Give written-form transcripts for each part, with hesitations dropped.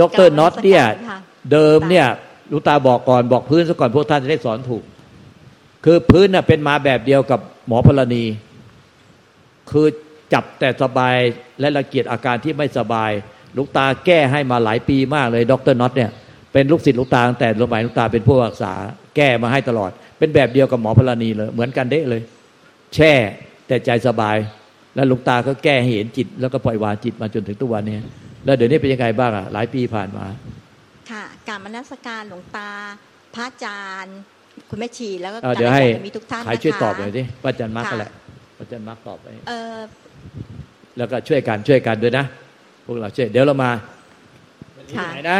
ดร.น็อตเนี่ยเดิมเนี่ยหลวงตาบอกก่อนบอกพื้นซะก่อนพวกท่านจะได้สอนถูกคือพื้นน่ะเป็นมาแบบเดียวกับหมอพลานีคือจับแต่สบายและละเกียดอาการที่ไม่สบายหลวงตาแก้ให้มาหลายปีมากเลยดร.น็อตเนี่ยเป็นลูกศิษย์หลวงตาตั้งแต่สมัยหลวงตาเป็นผู้รักษาแก้มาให้ตลอดเป็นแบบเดียวกับหมอพลานีเลยเหมือนกันเด๊ะเลยแช่แต่ใจสบายแล้วหลวงตาก็แก้ให้เห็นจิตแล้วก็ปล่อยวางจิตมาจนถึงทุกวันนี้แล้วเดี๋ยวนี้เป็นยังไงบ้างอ่ะหลายปีผ่านมาค่ะกราบนมัสการหลวงตาพระอาจารย์คุณแม่ชีแล้วก็การจะมีทุกท่านนะคะช่วยตอบหน่อยดิพระอาจารย์มักก็แหละพระอาจารย์มักตอบไปแล้วก็ช่วยกันด้วยนะพวกเราช่วยเดี๋ยวเรามาที่ไหนนะ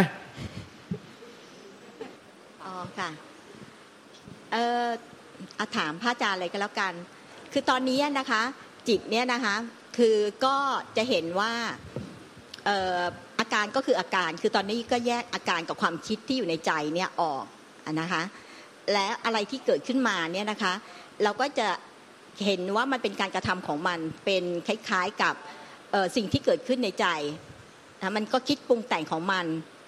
อ๋อค่ะถามพระอาจารย์เลยก็แล้วกันคือตอนนี้นะคะจิตเนี่ยนะคะคือก็จะเห็นว่าอาการก็คืออาการคือตอนนี้ก็แยกอาการกับความคิดที่อยู่ในใจเนี่ยออกนะคะและอะไรที่เกิดขึ้นมาเนี่ยนะคะเราก็จะเห็นว่ามันเป็นการกระทำของมันเป็นคล้ายๆกับสิ่งที่เกิดขึ้นในใจนะมันก็คิดปรุงแต่งของมัน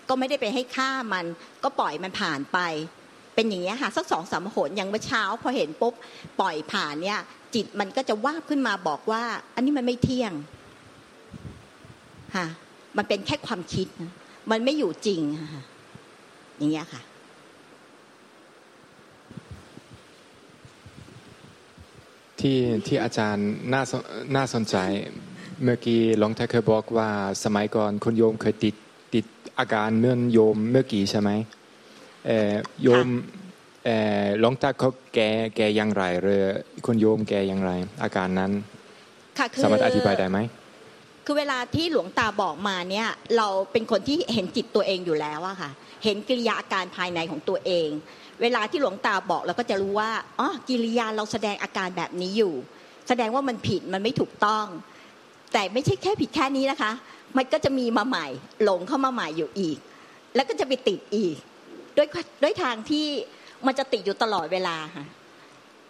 ก็ไม่ได้ไปให้ค่ามันก็ปล่อยมันผ่านไปเป็นอย่างเงี้ยค่ะสัก 2-3 หนอย่างเมื่อเช้าพอเห็นปุ๊บปล่อยผ่านเนี่ยจิตมันก็จะวาบขึ้นมาบอกว่าอันนี้มันไม่เที่ยงค่ะมันเป็นแค่ความคิดมันไม่อยู่จริงค่ะอย่างเงี้ยค่ะที่อาจารย์น่าสนใจเมื่อกี้หลวงตาเคยบอกว่าสมัยก่อนคุณโยมเคยติดอาการเหมือนโยมเมื่อกี้ใช่ไหมโยมหลวงตาเขาแกอย่างไรหรือคุณโยมแกอย่างไรอาการนั้นสามารถอธิบายได้ไหมคือเวลาที่หลวงตาบอกมาเนี่ยเราเป็นคนที่เห็นจิตตัวเองอยู่แล้วอะค่ะเห็นกิริยาอาการภายในของตัวเองเวลาที่หลวงตาบอกเราก็จะรู้ว่าอ๋อกิริยาเราแสดงอาการแบบนี้อยู่แสดงว่ามันผิดมันไม่ถูกต้องแต่ไม่ใช่แค่ผิดแค่นี้นะคะมันก็จะมีมาใหม่หลงเข้ามาใหม่อยู่อีกแล้วก็จะไปติดอีกด้วยทางที่มันจะติดอยู่ตลอดเวลาค่ะ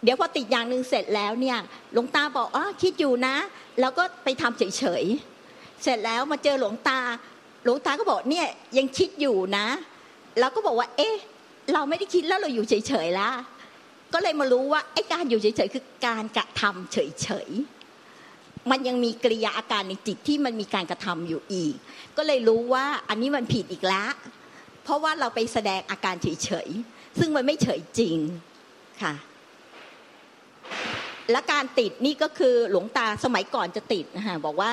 เดี๋ยวพอติดอย่างนึงเสร็จแล้วเนี่ยหลวงตาบอกอ๋อคิดอยู่นะแล้วก็ไปทำเฉยเฉยเสร็จแล้วมาเจอหลวงตาก็บอกเนี่ยยังคิดอยู่นะแล้วก็บอกว่าเอ๊ะเราไม่ได้คิดแล้วเราอยู่เฉยๆแล้วก็เลยมารู้ว่าไอ้การอยู่เฉยๆคือการกระทำเฉยๆมันยังมีกิริยาอาการในจิตที่มันมีการกระทำอยู่อีกก็เลยรู้ว่าอันนี้มันผิดอีกแล้วเพราะว่าเราไปแสดงอาการเฉยๆซึ่งมันไม่เฉยจริงค่ะและการติดนี่ก็คือหลวงตาสมัยก่อนจะติดนะคะบอกว่า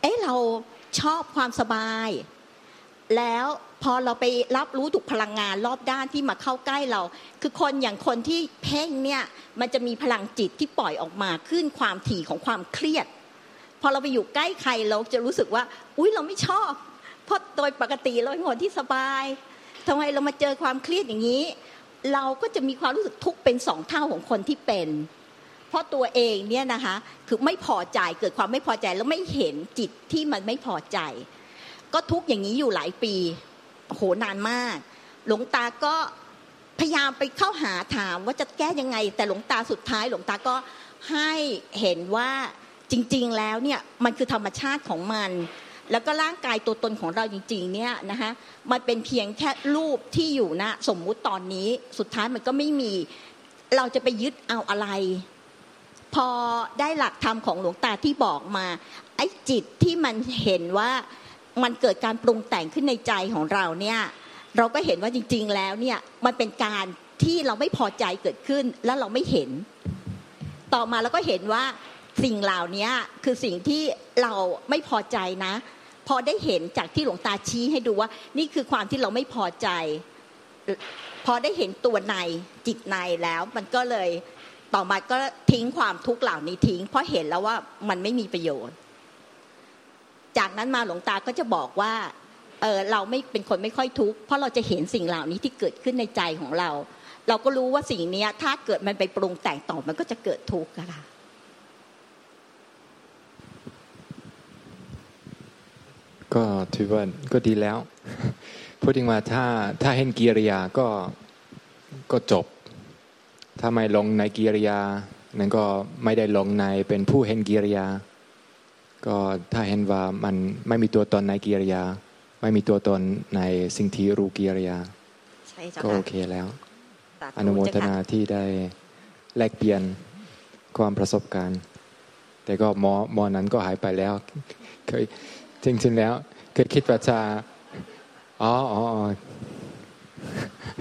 เอ๊ะเราชอบความสบายแล้วพอเราไปรับรู้ถูกพลังงานรอบด้านที่มาเข้าใกล้เราคือคนที่เพ่งเนี่ยมันจะมีพลังจิตที่ปล่อยออกมาขึ้นความถี่ของความเครียดพอเราไปอยู่ใกล้ใครเราจะรู้สึกว่าอุ๊ยเราไม่ชอบเพราะโดยปกติเราเป็นคนที่สบายทำไมเรามาเจอความเครียดอย่างนี้เราก็จะมีความรู้สึกทุกข์เป็น2เท่าของคนที่เป็นเพราะตัวเองเนี่ยนะคะคือไม่พอใจเกิดความไม่พอใจแล้วไม่เห็นจิตที่มันไม่พอใจก็ทุกข์อย่างนี้อยู่หลายปีโหนานมากหลวงตาก็พยายามไปเข้าหาถามว่าจะแก้ยังไงแต่หลวงตาสุดท้ายหลวงตาก็ให้เห็นว่าจริงๆแล้วเนี่ยมันคือธรรมชาติของมันแล้วก็ร่างกายตัวตนของเราจริงๆเนี่ยนะคะมันเป็นเพียงแค่รูปที่อยู่ณสมมุติตอนนี้สุดท้ายมันก็ไม่มีเราจะไปยึดเอาอะไรพอได้หลักธรรมของหลวงตาที่บอกมาไอ้จิตที่มันเห็นว่ามันเกิดการปรุงแต่งขึ้นในใจของเราเนี่ยเราก็เห็นว่าจริงๆแล้วเนี่ยมันเป็นการที่เราไม่พอใจเกิดขึ้นแล้วเราไม่เห็นต่อมาเราก็เห็นว่าสิ่งเหล่านี้คือสิ่งที่เราไม่พอใจนะพอได้เห็นจากที่หลวงตาชี้ให้ดูว่านี่คือความที่เราไม่พอใจพอได้เห็นตัวในจิตในแล้วมันก็เลยต่อมาก็ทิ้งความทุกข์เหล่านี้ทิ้งเพราะเห็นแล้วว่ามันไม่มีประโยชน์จากนั้นมาหลวงตาก็จะบอกว่าเราไม่เป็นคนไม่ค่อยทุกข์เพราะเราจะเห็นสิ่งเหล่านี้ที่เกิดขึ้นในใจของเราเราก็รู้ว่าสิ่งนี้ถ้าเกิดมันไปปรุงแต่งต่อมันก็จะเกิดทุกข์ค่ะก็ถือว่าก็ดีแล้วพูดถึงว่าถ้าเห็นกิริยาก็จบถ้าไม่ลงในกิริยานั้นก็ไม่ได้ลงในเป็นผู้เห็นกิริยาก็ถ้าเห็นว่ามันไม่มีตัวตนในกิริยา ไม่มีตัวตนในสิ่งที่รู้กิริยาก็โอเคแล้วอนุโมทนาที่ได้แลกเปลี่ยนความประสบการณ์แต่ก็หมอนั้นก็หายไปแล้วเคยจริงๆแล้วเคยคิดว่าจะ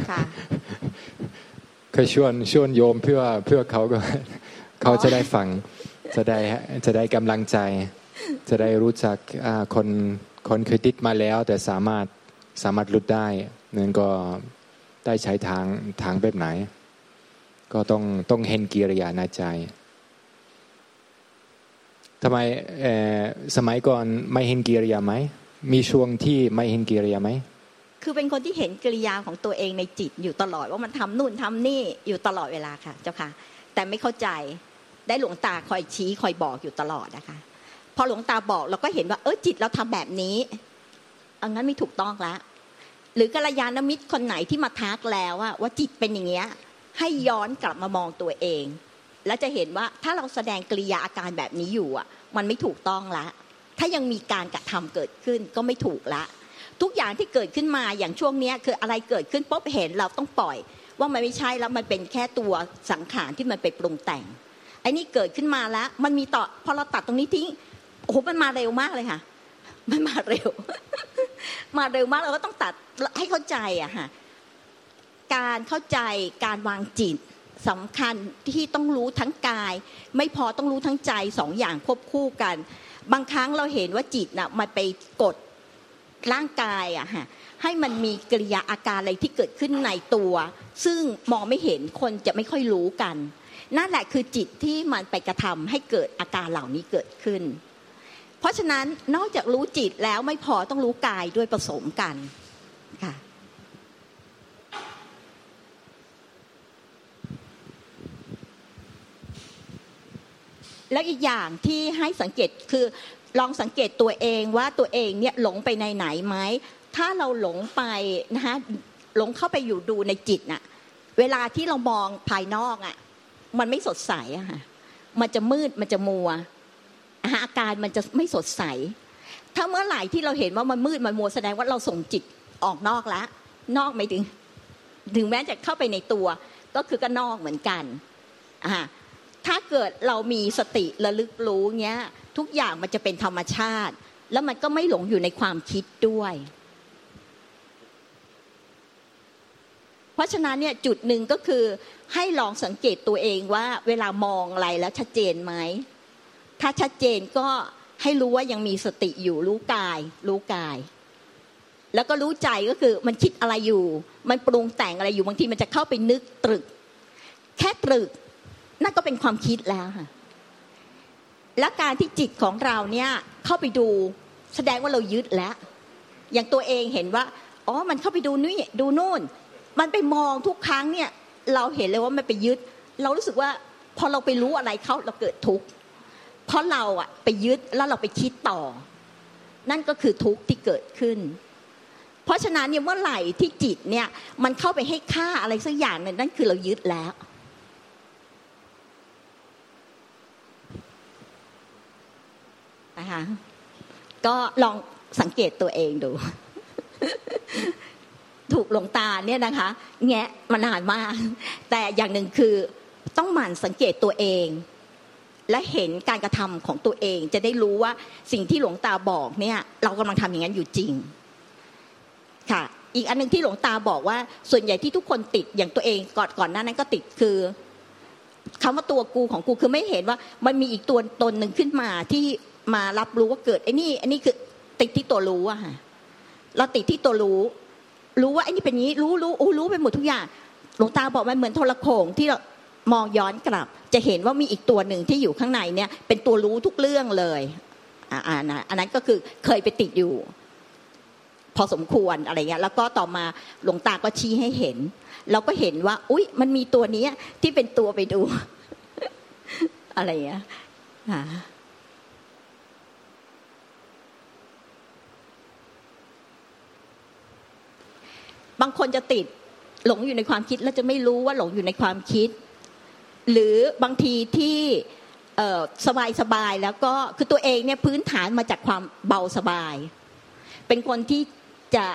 ค่ะเคยชวนโยมเพื่อเขาก็เขาจะได้ฟังจะได้กำลังใจจะได้รู้จักคนเคยติดมาแล้วแต่สามารถหลุดได้นั่นก็ได้ใช้ทางแบบไหนก็ต้องเห็นกิริยาในใจทำไมสมัยก่อนไม่เห็นกิริยาไหมมีช่วงที่ไม่เห็นกิริยาไหมคือเป็นคนที่เห็นกิริยาของตัวเองในจิตอยู่ตลอดว่ามันทำนู่นทำนี่อยู่ตลอดเวลาค่ะเจ้าค่ะแต่ไม่เข้าใจได้หลวงตาคอยชี้คอยบอกอยู่ตลอดนะคะพอหลวงตาบอกเราก็เห็นว่าจิตเราทำแบบนี้เอางั้นไม่ถูกต้องละหรือกัลยาณมิตรคนไหนที่มาทักแล้วว่าจิตเป็นอย่างเงี้ยให้ย้อนกลับมามองตัวเองแล้วจะเห็นว่าถ้าเราแสดงกิริยาอาการแบบนี้อยู่มันไม่ถูกต้องละถ้ายังมีการกระทำเกิดขึ้นก็ไม่ถูกละทุกอย่างที่เกิดขึ้นมาอย่างช่วงนี้คืออะไรเกิดขึ้นปุ๊บเห็นเราต้องปล่อยว่ามันไม่ใช่แล้วมันเป็นแค่ตัวสังขารที่มันไปปรุงแต่งไอ้นี่เกิดขึ้นมาแล้วมันมีต่อพอเราตัดตรงนี้ทิ้งโอ้โหมันมาเร็วมากเลยค่ะมันมาเร็วมาเร็วมากเราก็ต้องตัดให้เข้าใจค่ะการเข้าใจการวางจิตสำคัญที่ต้องรู้ทั้งกายไม่พอต้องรู้ทั้งใจสองอย่างควบคู่กันบางครั้งเราเห็นว่าจิตน่ะมันไปกดร่างกายฮะให้มันมีกิริยาอาการอะไรที่เกิดขึ้นในตัวซึ่งมองไม่เห็นคนจะไม่ค่อยรู้กันนั่นแหละคือจิตที่มันไปกระทำให้เกิดอาการเหล่านี้เกิดขึ้นเพราะฉะนั้นนอกจากรู้จิตแล้วไม่พอต้องรู้กายด้วยผสมกันค่ะแล้วอีกอย่างที่ให้สังเกตคือลองสังเกตตัวเองว่าตัวเองเนี่ยหลงไปในไหนไหมถ้าเราหลงไปนะคะหลงเข้าไปอยู่ดูในจิตน่ะเวลาที่เรามองภายนอกมันไม่สดใสค่ะมันจะมืดมันจะมัวอาการมันจะไม่สดใสถ้าเมื่อไหร่ที่เราเห็นว่ามันมืดมันมัวแสดงว่าเราส่งจิตออกนอกแล้วนอกไม่ถึงแม้จะเข้าไปในตัวก็คือก็นอกเหมือนกันถ้าเกิดเรามีสติระลึกรู้เงี้ยทุกอย่างมันจะเป็นธรรมชาติแล้วมันก็ไม่หลงอยู่ในความคิดด้วยเพราะฉะนั้นเนี่ยจุดหนึ่งก็คือให้ลองสังเกตตัวเองว่าเวลามองอะไรแล้วชัดเจนไหมถ้าชัดเจนก็ให้รู้ว่ายังมีสติอยู่รู้กายแล้วก็รู้ใจก็คือมันคิดอะไรอยู่มันปรุงแต่งอะไรอยู่บางทีมันจะเข้าไปนึกตรึกแค่ตรึกนั่นก็เป็นความคิดแล้วค่ะและการที่จิตของเราเนี่ยเข้าไปดูแสดงว่าเรายึดแล้วอย่างตัวเองเห็นว่ามันเข้าไปดูนี่ดูนู่นมันไปมองทุกครั้งเนี่ยเราเห็นเลยว่ามันไปยึดเรารู้สึกว่าพอเราไปรู้อะไรเขาเราเกิดทุกข์เพราะเราไปยึดแล้วเราไปคิดต่อนั่นก็คือทุกข์ที่เกิดขึ้นเพราะฉะนั้นเนี่ยเมื่อไหร่ที่จิตเนี่ยมันเข้าไปให้ค่าอะไรสักอย่างนั่นคือเรายึดแล้วนะคะก็ลองสังเกตตัวเองดูถูกหลวงตาเนี่ยนะคะแงะมานานมากแต่อย่างหนึ่งคือต้องหมั่นสังเกตตัวเองและเห็นการกระทำของตัวเองจะได้รู้ว่าสิ่งที่หลวงตาบอกเนี่ยเรากำลังทำอย่างนั้นอยู่จริงค่ะอีกอันนึงที่หลวงตาบอกว่าส่วนใหญ่ที่ทุกคนติดอย่างตัวเองก่อนหน้านั้นก็ติดคือคำว่าตัวกูของกูคือไม่เห็นว่ามันมีอีกตัวตนนึงขึ้นมาที่มารับรู้ว่าเกิดไอ้นี่อันนี้คือติดที่ตัวรู้ค่ะเราติดที่ตัวรู้ว่าไอ้นี่เป็นนี้รู้ไปหมดทุกอย่างหลวงตาบอกมันเหมือนโทรโขงที่เรามองย้อนกลับจะเห็นว่ามีอีกตัวหนึ่งที่อยู่ข้างในเนี่ยเป็นตัวรู้ทุกเรื่องเลยอันนั้นก็คือเคยไปติดอยู่พอสมควรอะไรเงี้ยแล้วก็ต่อมาหลวงตาก็ชี้ให้เห็นเราก็เห็นว่าอุ๊ยมันมีตัวนี้ที่เป็นตัวไปดู อะไรเงี้ยบางคนจะติดหลงอยู่ในความคิดแล้วจะไม่รู้ว่าหลงอยู่ในความคิดหรือบางทีที่สบายๆแล้วก็คือตัวเองเนี่ยพื้นฐานมาจากความเบาสบายเป็นคนที่ จะ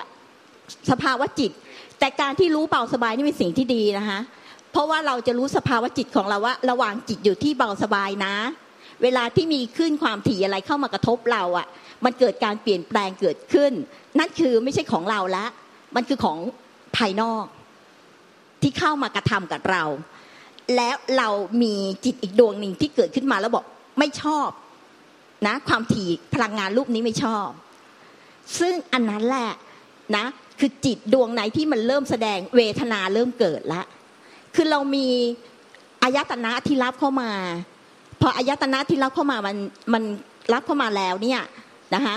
สภาวะจิตแต่การที่รู้เบาสบายนี่เป็นสิ่งที่ดีนะคะเพราะว่าเราจะรู้สภาวะจิตของเราว่าระหว่างจิตอยู่ที่เบาสบายนะเวลาที่มีคลื่นความถี่อะไรเข้ามากระทบเราอ่ะมันเกิดการเปลี่ยนแปลงเกิดขึ้นนั่นคือไม่ใช่ของเราละมันคือของภายนอกที่เข้ามากระทำกับเราแล้วเรามีจิตอีกดวงหนึ่งที่เกิดขึ้นมาแล้วบอกไม่ชอบนะความถี่พลังงานรูปนี้ไม่ชอบซึ่งอันนั้นแหละนะคือจิตดวงไหนที่มันเริ่มแสดงเวทนาเริ่มเกิดละคือเรามีอายตนะที่รับเข้ามาพออายตนะที่รับเข้ามามันรับเข้ามาแล้วเนี่ยนะคะ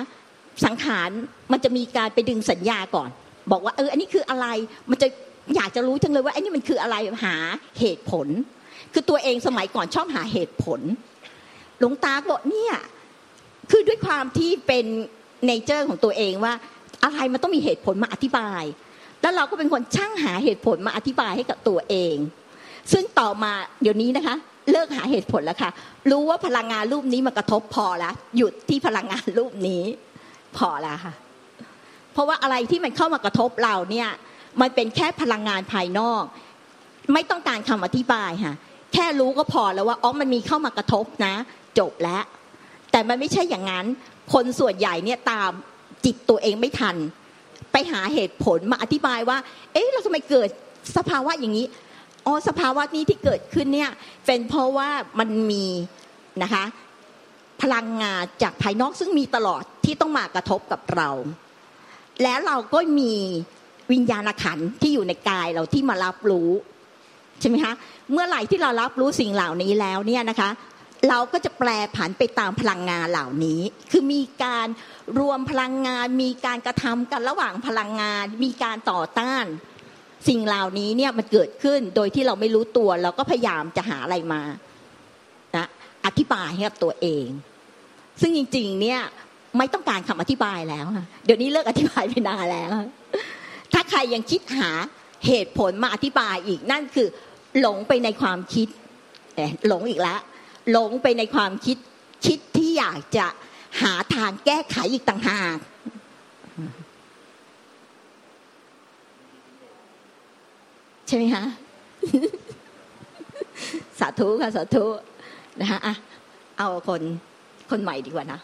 สังขารมันจะมีการไปดึงสัญญาก่อนบอกว่าอันนี้คืออะไรมันจะอยากจะรู้จังเลยว่าไอ้นี่มันคืออะไรหาเหตุผลคือตัวเองสมัยก่อนชอบหาเหตุผลหลวงตาบอกเนี่ยคือด้วยความที่เป็นเนเจอร์ของตัวเองว่าอะไรมันต้องมีเหตุผลมาอธิบายแล้วเราก็เป็นคนช่างหาเหตุผลมาอธิบายให้กับตัวเองซึ่งต่อมาเดี๋ยวนี้นะคะเลิกหาเหตุผลแล้วค่ะรู้ว่าพลังงานรูปนี้มากระทบพอละหยุดที่พลังงานรูปนี้พอละค่ะเพราะว่าอะไรที่มันเข้ามากระทบเราเนี่ยมันเป็นแค่พลังงานภายนอกไม่ต้องการคำอธิบายค่ะแค่รู้ก็พอแล้วว่าอ๋อมันมีเข้ามากระทบนะจบแล้วแต่มันไม่ใช่อย่างนั้นคนส่วนใหญ่เนี่ยตามจิตตัวเองไม่ทันไปหาเหตุผลมาอธิบายว่าเราทำไมเกิดสภาวะอย่างนี้อ๋อสภาวะนี้ที่เกิดขึ้นเนี่ยเป็นเพราะว่ามันมีนะคะพลังงานจากภายนอกซึ่งมีตลอดที่ต้องมากระทบกับเราแล้วเราก็มีวิญญาณขันธ์ที่อยู่ในกายเราที่มารับรู้ใช่ไหมคะเมื่อไหร่ที่เรารับรู้สิ่งเหล่านี้แล้วเนี่ยนะคะเราก็จะแปรผันไปตามพลังงานเหล่านี้คือมีการรวมพลังงานมีการกระทำกันระหว่างพลังงานมีการต่อต้านสิ่งเหล่านี้เนี่ยมันเกิดขึ้นโดยที่เราไม่รู้ตัวเราก็พยายามจะหาอะไรมานะอธิบายให้กับตัวเองซึ่งจริงๆเนี่ยไม่ต้องการคำอธิบายแล้วเดี๋ยวนี้เลิกอธิบายไปนานแล้วถ้าใครยังคิดหาเหตุผลมาอธิบายอีกนั่นคือหลงไปในความคิดหลงอีกแล้วหลงไปในความคิดที่อยากจะหาทางแก้ไขอีกต่างหากใช่ไหมคะสาธุค่ะสาธุนะคะเอาคนใหม่ดีกว่านะ